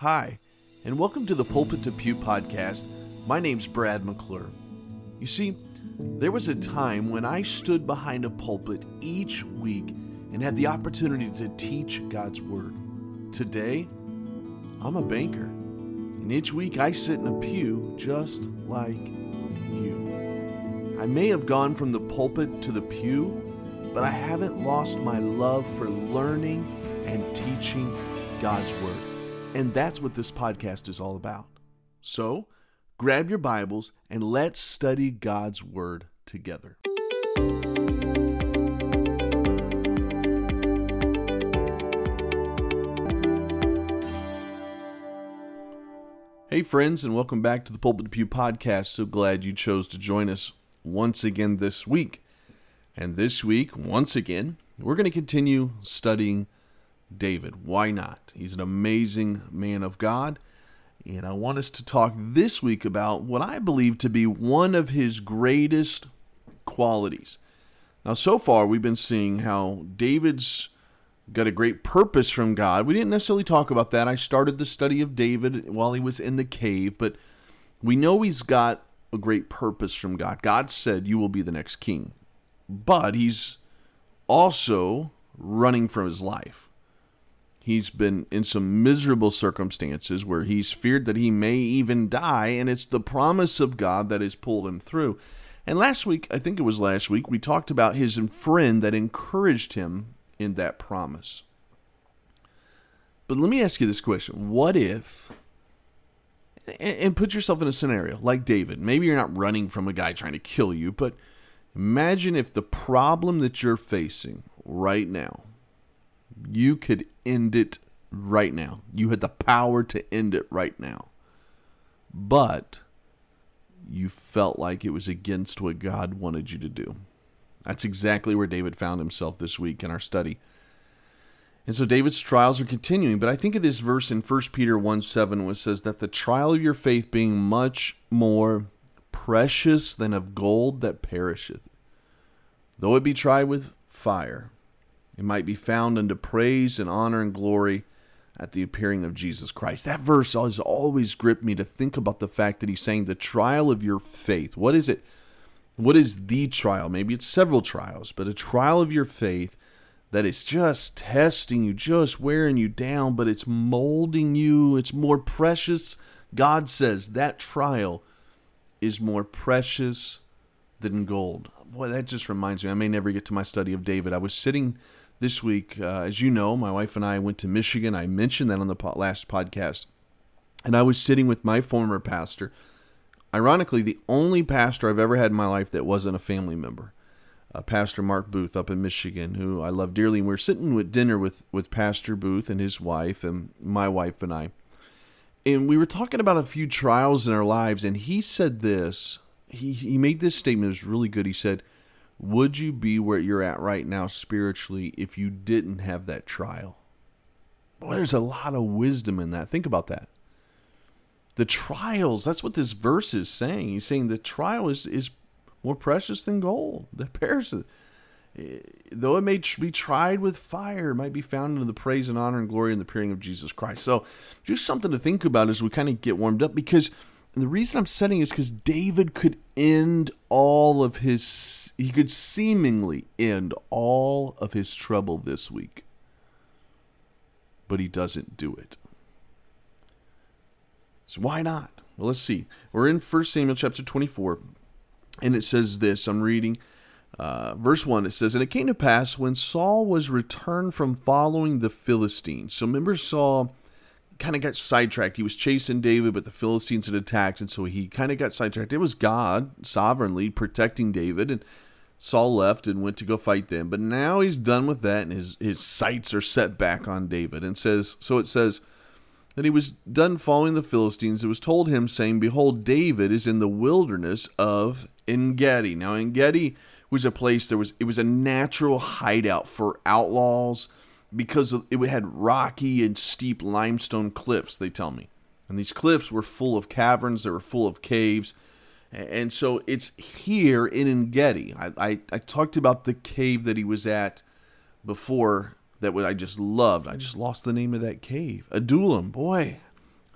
Hi, and welcome to the Pulpit to Pew podcast. My name's Brad McClure. You see, there was a time when I stood behind a pulpit each week and had the opportunity to teach God's Word. Today, I'm a banker, and each week I sit in a pew just like you. I may have gone from the pulpit to the pew, but I haven't lost my love for learning and teaching God's Word. And that's what this podcast is all about. So, grab your Bibles and let's study God's Word together. Hey friends, and welcome back to the Pulpit to Pew podcast. So glad you chose to join us once again this week. And this week, once again, we're going to continue studying David. Why not? He's an amazing man of God, and I want us to talk this week about what I believe to be one of his greatest qualities. Now, so far, we've been seeing how David's got a great purpose from God. We didn't necessarily talk about that. I started the study of David while he was in the cave, but we know he's got a great purpose from God. God said, "You will be the next king," but he's also running from his life. He's been in some miserable circumstances where he's feared that he may even die, and it's the promise of God that has pulled him through. And last week, we talked about his friend that encouraged him in that promise. But let me ask you this question. What if, and put yourself in a scenario like David. Maybe you're not running from a guy trying to kill you, but imagine if the problem that you're facing right now, you could end it right now. You had the power to end it right now. But you felt like it was against what God wanted you to do. That's exactly where David found himself this week in our study. And so David's trials are continuing. But I think of this verse in 1 Peter 1:7, which says that the trial of your faith being much more precious than of gold that perisheth, though it be tried with fire, it might be found unto praise and honor and glory at the appearing of Jesus Christ. That verse has always gripped me to think about the fact that he's saying the trial of your faith. What is it? What is the trial? Maybe it's several trials, but a trial of your faith that is just testing you, just wearing you down, but it's molding you. It's more precious. God says that trial is more precious than gold. Boy, that just reminds me. I may never get to my study of David. I was sitting this week, as you know, my wife and I went to Michigan. I mentioned that on the last podcast. And I was sitting with my former pastor. Ironically, the only pastor I've ever had in my life that wasn't a family member. Pastor Mark Booth up in Michigan, who I love dearly. And we were sitting at dinner with Pastor Booth and his wife and my wife and I. And we were talking about a few trials in our lives. And he said this. He made this statement. It was really good. He said, "Would you be where you're at right now spiritually if you didn't have that trial?" Boy, there's a lot of wisdom in that. Think about that. The trials, that's what this verse is saying. He's saying the trial is more precious than gold. That perisheth. Though it may be tried with fire, it might be found in the praise and honor and glory in the appearing of Jesus Christ. So just something to think about as we kind of get warmed up, because and the reason I'm setting is because David could seemingly end all of his trouble this week. But he doesn't do it. So why not? Well, let's see. We're in 1 Samuel chapter 24, and it says this. I'm reading verse 1. It says, "And it came to pass when Saul was returned from following the Philistines." So remember, Saul kind of got sidetracked. He was chasing David, but the Philistines had attacked, and so he kind of got sidetracked. It was God sovereignly protecting David, and Saul left and went to go fight them. But now he's done with that, and his sights are set back on David. And it says that he was done following the Philistines. It was told him, saying, "Behold, David is in the wilderness of En Gedi." Now, En Gedi was a place it was a natural hideout for outlaws, because it had rocky and steep limestone cliffs, they tell me. And these cliffs were full of caverns. They were full of caves. And so it's here in En Gedi. I talked about the cave that he was at before that I just loved. I just lost the name of that cave. Adulam. Boy,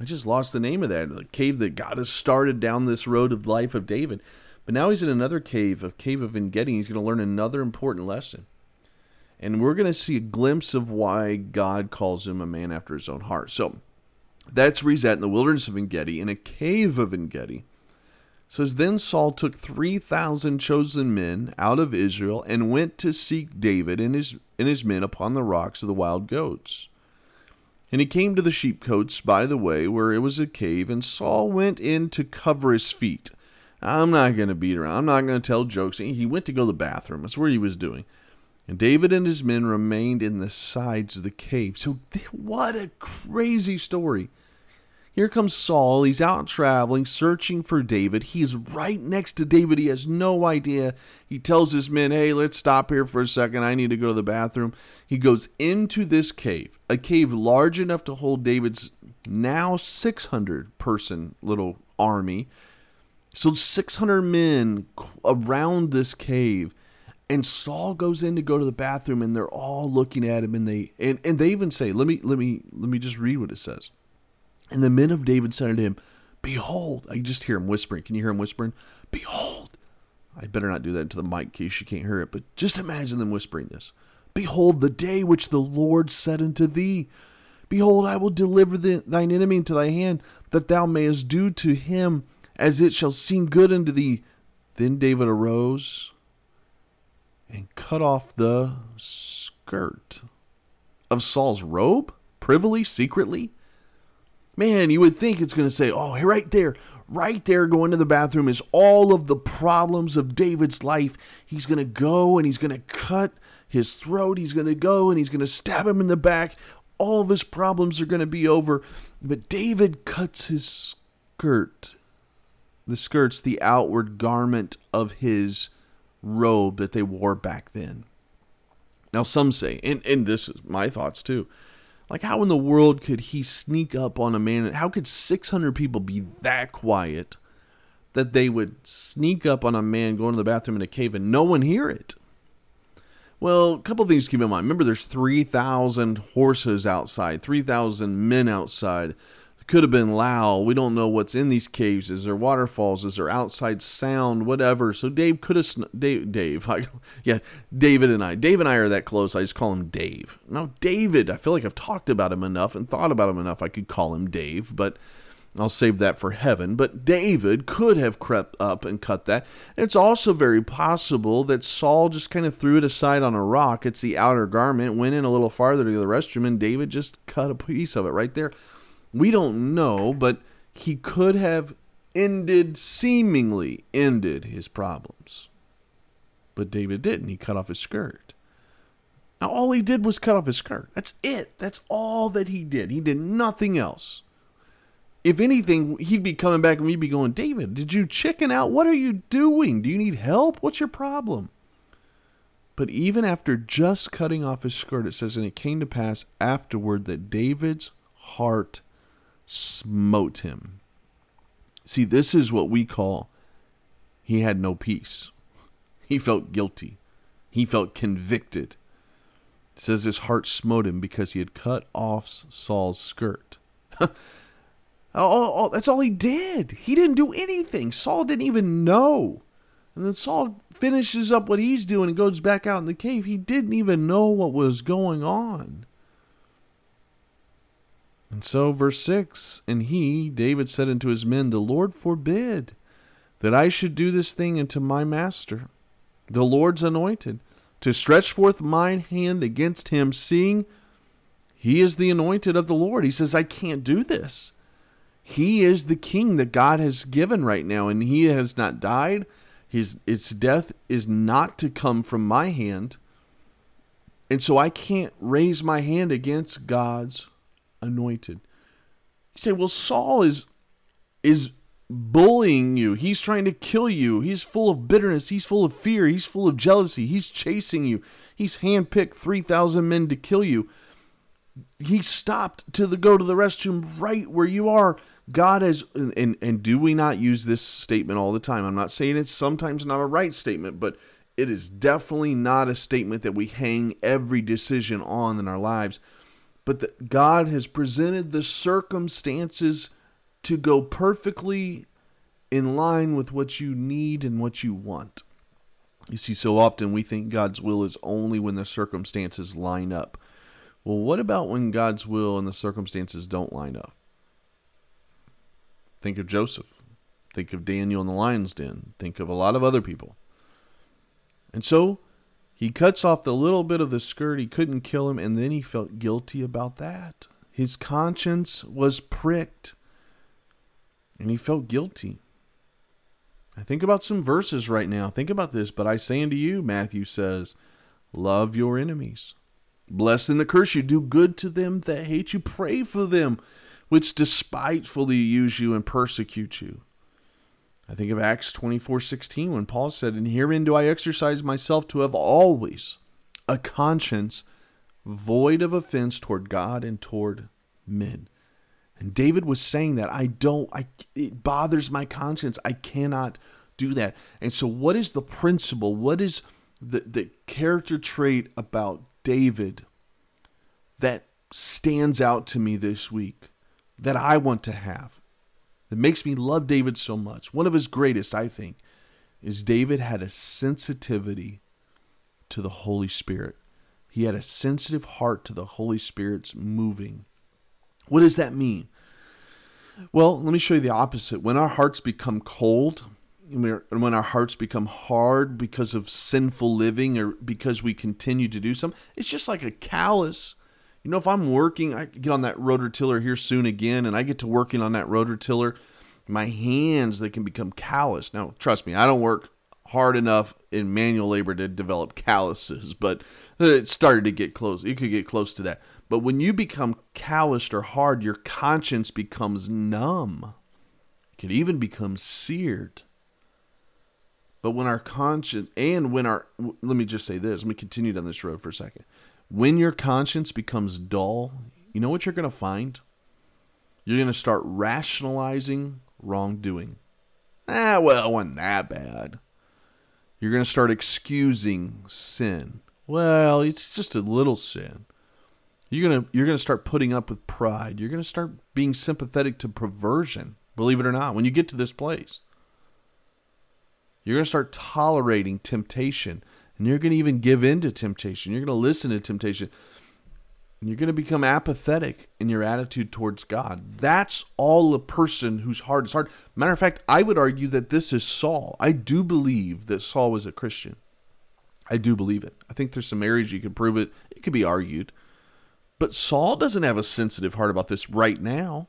I just lost the name of that, the cave that got us started down this road of life of David. But now he's in another cave, a cave of En Gedi. He's going to learn another important lesson. And we're going to see a glimpse of why God calls him a man after his own heart. So that's where he's at, in the wilderness of En Gedi, in a cave of En Gedi. It says, then Saul took 3,000 chosen men out of Israel and went to seek David and his men upon the rocks of the wild goats. And he came to the sheepcotes by the way, where it was a cave, and Saul went in to cover his feet. I'm not going to beat around. I'm not going to tell jokes. He went to go to the bathroom. That's where he was doing. And David and his men remained in the sides of the cave. So what a crazy story. Here comes Saul. He's out traveling, searching for David. He's right next to David. He has no idea. He tells his men, hey, let's stop here for a second. I need to go to the bathroom. He goes into this cave, a cave large enough to hold David's now 600-person little army. So 600 men around this cave, and Saul goes in to go to the bathroom, and they're all looking at him, and they even say, let me just read what it says. And the men of David said unto him, behold, I just hear him whispering. Can you hear him whispering? Behold, I better not do that into the mic in case you can't hear it, but just imagine them whispering this. Behold, the day which the Lord said unto thee, behold, I will deliver thine enemy into thy hand, that thou mayest do to him as it shall seem good unto thee. Then David arose and cut off the skirt of Saul's robe, privily, secretly. Man, you would think it's going to say, oh, right there going to the bathroom is all of the problems of David's life. He's going to go and he's going to cut his throat. He's going to go and he's going to stab him in the back. All of his problems are going to be over. But David cuts his skirt. The skirt's the outward garment of his robe that they wore back then. Now some say, and this is my thoughts too, like, how in the world could he sneak up on a man? How could 600 people be that quiet that they would sneak up on a man going to the bathroom in a cave and no one hear it? Well, a couple things to keep in mind. Remember, there's 3,000 horses outside, 3,000 men outside. It could have been loud. We don't know what's in these caves. Is there waterfalls? Is there outside sound? Whatever. So Dave and I are that close. I just call him Dave. Now, David, I feel like I've talked about him enough and thought about him enough. I could call him Dave, but I'll save that for heaven. But David could have crept up and cut that. And it's also very possible that Saul just kind of threw it aside on a rock. It's the outer garment, went in a little farther to the restroom, and David just cut a piece of it right there. We don't know, but he could have seemingly ended his problems. But David didn't. He cut off his skirt. Now, all he did was cut off his skirt. That's it. That's all that he did. He did nothing else. If anything, he'd be coming back and we'd be going, David, did you chicken out? What are you doing? Do you need help? What's your problem? But even after just cutting off his skirt, it says, and it came to pass afterward that David's heart smote him. See, this is what we call, he had no peace. He felt guilty. He felt convicted. It says his heart smote him because he had cut off Saul's skirt. That's all he did. He didn't do anything. Saul didn't even know. And then Saul finishes up what he's doing and goes back out in the cave. He didn't even know what was going on. And so, verse 6, and David said unto his men, the Lord forbid that I should do this thing unto my master, the Lord's anointed, to stretch forth mine hand against him, seeing he is the anointed of the Lord. He says, I can't do this. He is the king that God has given right now, and he has not died. Its death is not to come from my hand. And so I can't raise my hand against God's anointed. You say, well, Saul is bullying you. He's trying to kill you. He's full of bitterness. He's full of fear. He's full of jealousy. He's chasing you. He's handpicked 3,000 men to kill you. He stopped to go to the restroom right where you are. God has, and do we not use this statement all the time? I'm not saying it's sometimes not a right statement, but it is definitely not a statement that we hang every decision on in our lives. but that God has presented the circumstances to go perfectly in line with what you need and what you want. You see, so often we think God's will is only when the circumstances line up. Well, what about when God's will and the circumstances don't line up? Think of Joseph. Think of Daniel in the lion's den. Think of a lot of other people. And so he cuts off the little bit of the skirt. He couldn't kill him, and then he felt guilty about that. His conscience was pricked, and he felt guilty. I think about some verses right now. Think about this. But I say unto you, Matthew says, love your enemies. Bless them that curse you. Do good to them that hate you. Pray for them which despitefully use you and persecute you. I think of Acts 24:16 when Paul said, and herein do I exercise myself to have always a conscience void of offense toward God and toward men. And David was saying that it bothers my conscience. I cannot do that. And so what is the principle? What is the character trait about David that stands out to me this week that I want to have, that makes me love David so much? One of his greatest, I think, is David had a sensitivity to the Holy Spirit. He had a sensitive heart to the Holy Spirit's moving. What does that mean? Well, let me show you the opposite. When our hearts become cold, and when our hearts become hard because of sinful living or because we continue to do something, it's just like a callus. You know, if I'm working, I get on that rototiller here soon again, and I get to working on that rototiller, my hands, they can become callous. Now, trust me, I don't work hard enough in manual labor to develop calluses, but it started to get close. It could get close to that. But when you become calloused or hard, your conscience becomes numb. It could even become seared. But when our conscience, and when our, let me just say this, let me continue down this road for a second. When your conscience becomes dull, you know what you're going to find? You're going to start rationalizing wrongdoing. Well, it wasn't that bad. You're going to start excusing sin. Well, it's just a little sin. You're going to start putting up with pride. You're going to start being sympathetic to perversion, believe it or not, when you get to this place. You're going to start tolerating temptation. And you're going to even give in to temptation. You're going to listen to temptation. And you're going to become apathetic in your attitude towards God. That's all a person whose heart is hard. Matter of fact, I would argue that this is Saul. I do believe that Saul was a Christian. I do believe it. I think there's some areas you can prove it. It could be argued. But Saul doesn't have a sensitive heart about this right now.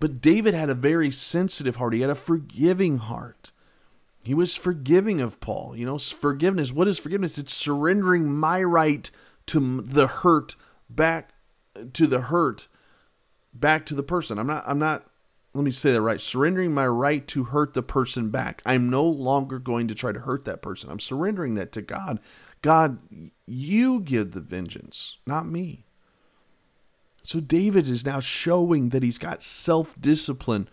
But David had a very sensitive heart. He had a forgiving heart. He was forgiving of Paul. You know, forgiveness. What is forgiveness? It's surrendering my right to the hurt back to the person. Let me say that right. Surrendering my right to hurt the person back. I'm no longer going to try to hurt that person. I'm surrendering that to God. God, you give the vengeance, not me. So David is now showing that he's got self-discipline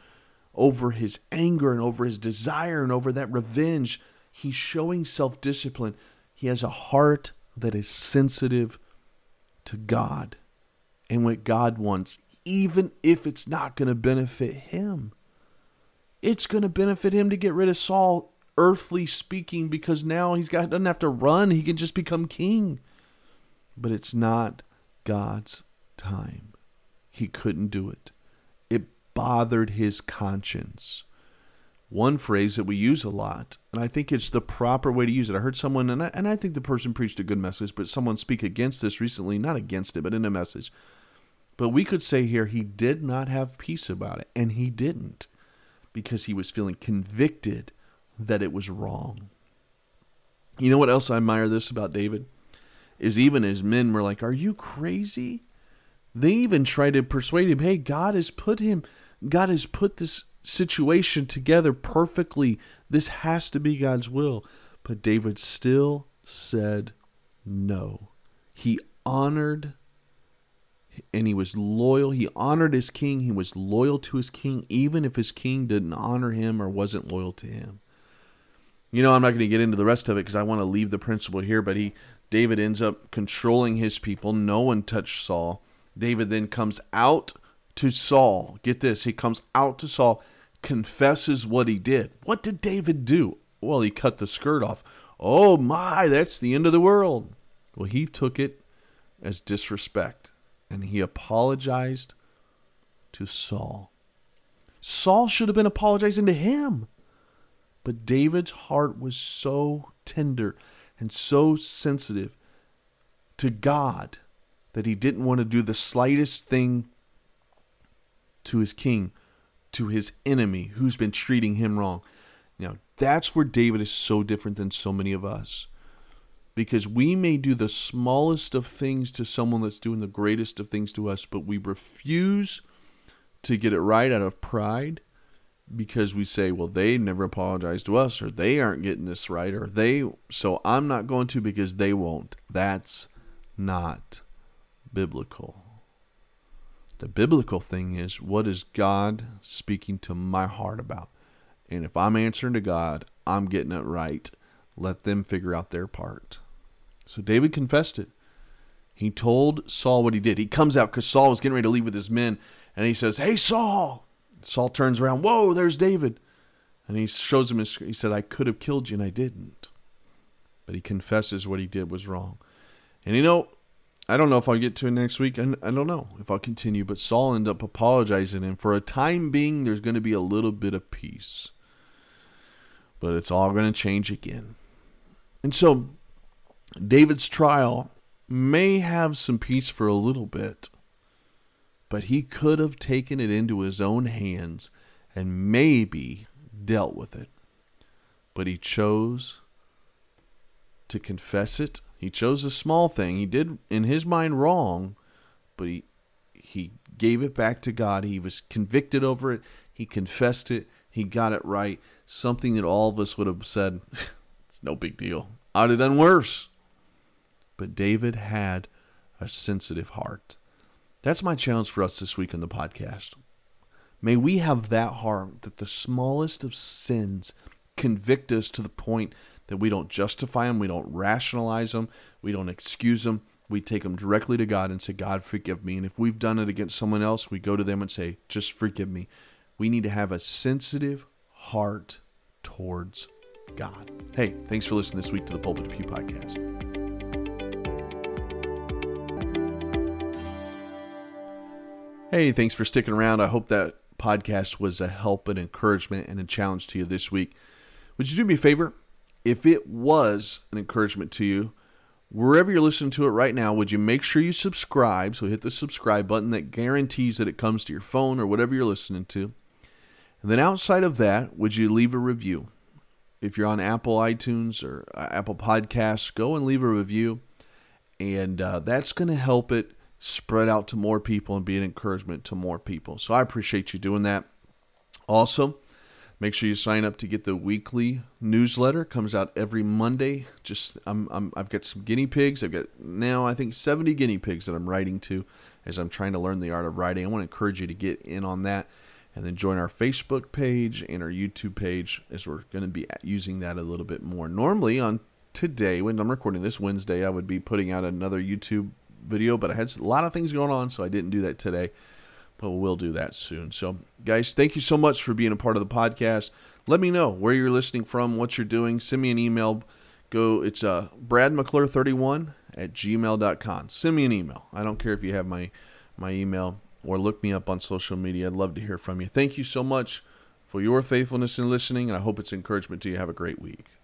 over his anger and over his desire and over that revenge. He's showing self-discipline. He has a heart that is sensitive to God and what God wants, even if it's not going to benefit him. It's going to benefit him to get rid of Saul, earthly speaking, because now doesn't have to run. He can just become king. But it's not God's time. He couldn't do it. Bothered his conscience. One phrase that we use a lot, and I think it's the proper way to use it. I heard someone, and I think the person preached a good message, but someone speak against this recently, not against it, but in a message. But we could say here, he did not have peace about it, and he didn't, because he was feeling convicted that it was wrong. You know what else I admire this about David? Is even his men were like, are you crazy? They even tried to persuade him, hey, God has put this situation together perfectly. This has to be God's will. But David still said no. He honored and he was loyal. He honored his king. He was loyal to his king, even if his king didn't honor him or wasn't loyal to him. You know, I'm not going to get into the rest of it because I want to leave the principle here, but he David ends up controlling his people. No one touched Saul. David then comes out to Saul. Get this. He comes out to Saul, confesses what he did. What did David do? Well, he cut the skirt off. Oh my, that's the end of the world. Well, he took it as disrespect, and he apologized to Saul. Saul should have been apologizing to him. But David's heart was so tender and so sensitive to God that he didn't want to do the slightest thing to his king, to his enemy who's been treating him wrong. Now, that's where David is so different than so many of us, because we may do the smallest of things to someone that's doing the greatest of things to us, but we refuse to get it right out of pride, because we say, well, they never apologized to us, or they aren't getting this right, or they, so I'm not going to because they won't. That's not biblical. The biblical thing is, what is God speaking to my heart about? And if I'm answering to God, I'm getting it right. Let them figure out their part. So David confessed it. He told Saul what he did. He comes out because Saul was getting ready to leave with his men, and he says, hey, Saul. Saul turns around. Whoa, there's David. And he shows him his, he said, I could have killed you and I didn't. But he confesses what he did was wrong. And you know, I don't know if I'll get to it next week. And I don't know if I'll continue, but Saul ended up apologizing. And for a time being, there's going to be a little bit of peace, but it's all going to change again. And so David's trial may have some peace for a little bit, but he could have taken it into his own hands and maybe dealt with it. But he chose to confess it. He chose a small thing. He did, in his mind, wrong, but he gave it back to God. He was convicted over it. He confessed it. He got it right. Something that all of us would have said, it's no big deal. I would have done worse. But David had a sensitive heart. That's my challenge for us this week on the podcast. May we have that heart that the smallest of sins convict us to the point that we don't justify them, we don't rationalize them, we don't excuse them. We take them directly to God and say, God, forgive me. And if we've done it against someone else, we go to them and say, just forgive me. We need to have a sensitive heart towards God. Hey, thanks for listening this week to the Pulpit to Pew podcast. Hey, thanks for sticking around. I hope that podcast was a help and encouragement and a challenge to you this week. Would you do me a favor? If it was an encouragement to you, wherever you're listening to it right now, would you make sure you subscribe? So hit the subscribe button. That guarantees that it comes to your phone or whatever you're listening to. And then outside of that, would you leave a review? If you're on Apple iTunes or Apple Podcasts, go and leave a review. And that's going to help it spread out to more people and be an encouragement to more people. So I appreciate you doing that. Also, make sure you sign up to get the weekly newsletter. It comes out every Monday. Just I've got some guinea pigs. I've got now I think 70 guinea pigs that I'm writing to as I'm trying to learn the art of writing. I want to encourage you to get in on that, and then join our Facebook page and our YouTube page as we're going to be using that a little bit more. Normally on today, when I'm recording this Wednesday, I would be putting out another YouTube video, but I had a lot of things going on, so I didn't do that today, but we'll do that soon. So guys, thank you so much for being a part of the podcast. Let me know where you're listening from, what you're doing. Send me an email. It's Brad McClure 31 at gmail.com. Send me an email. I don't care if you have my email, or look me up on social media. I'd love to hear from you. Thank you so much for your faithfulness in listening, and I hope it's encouragement to you. Have a great week.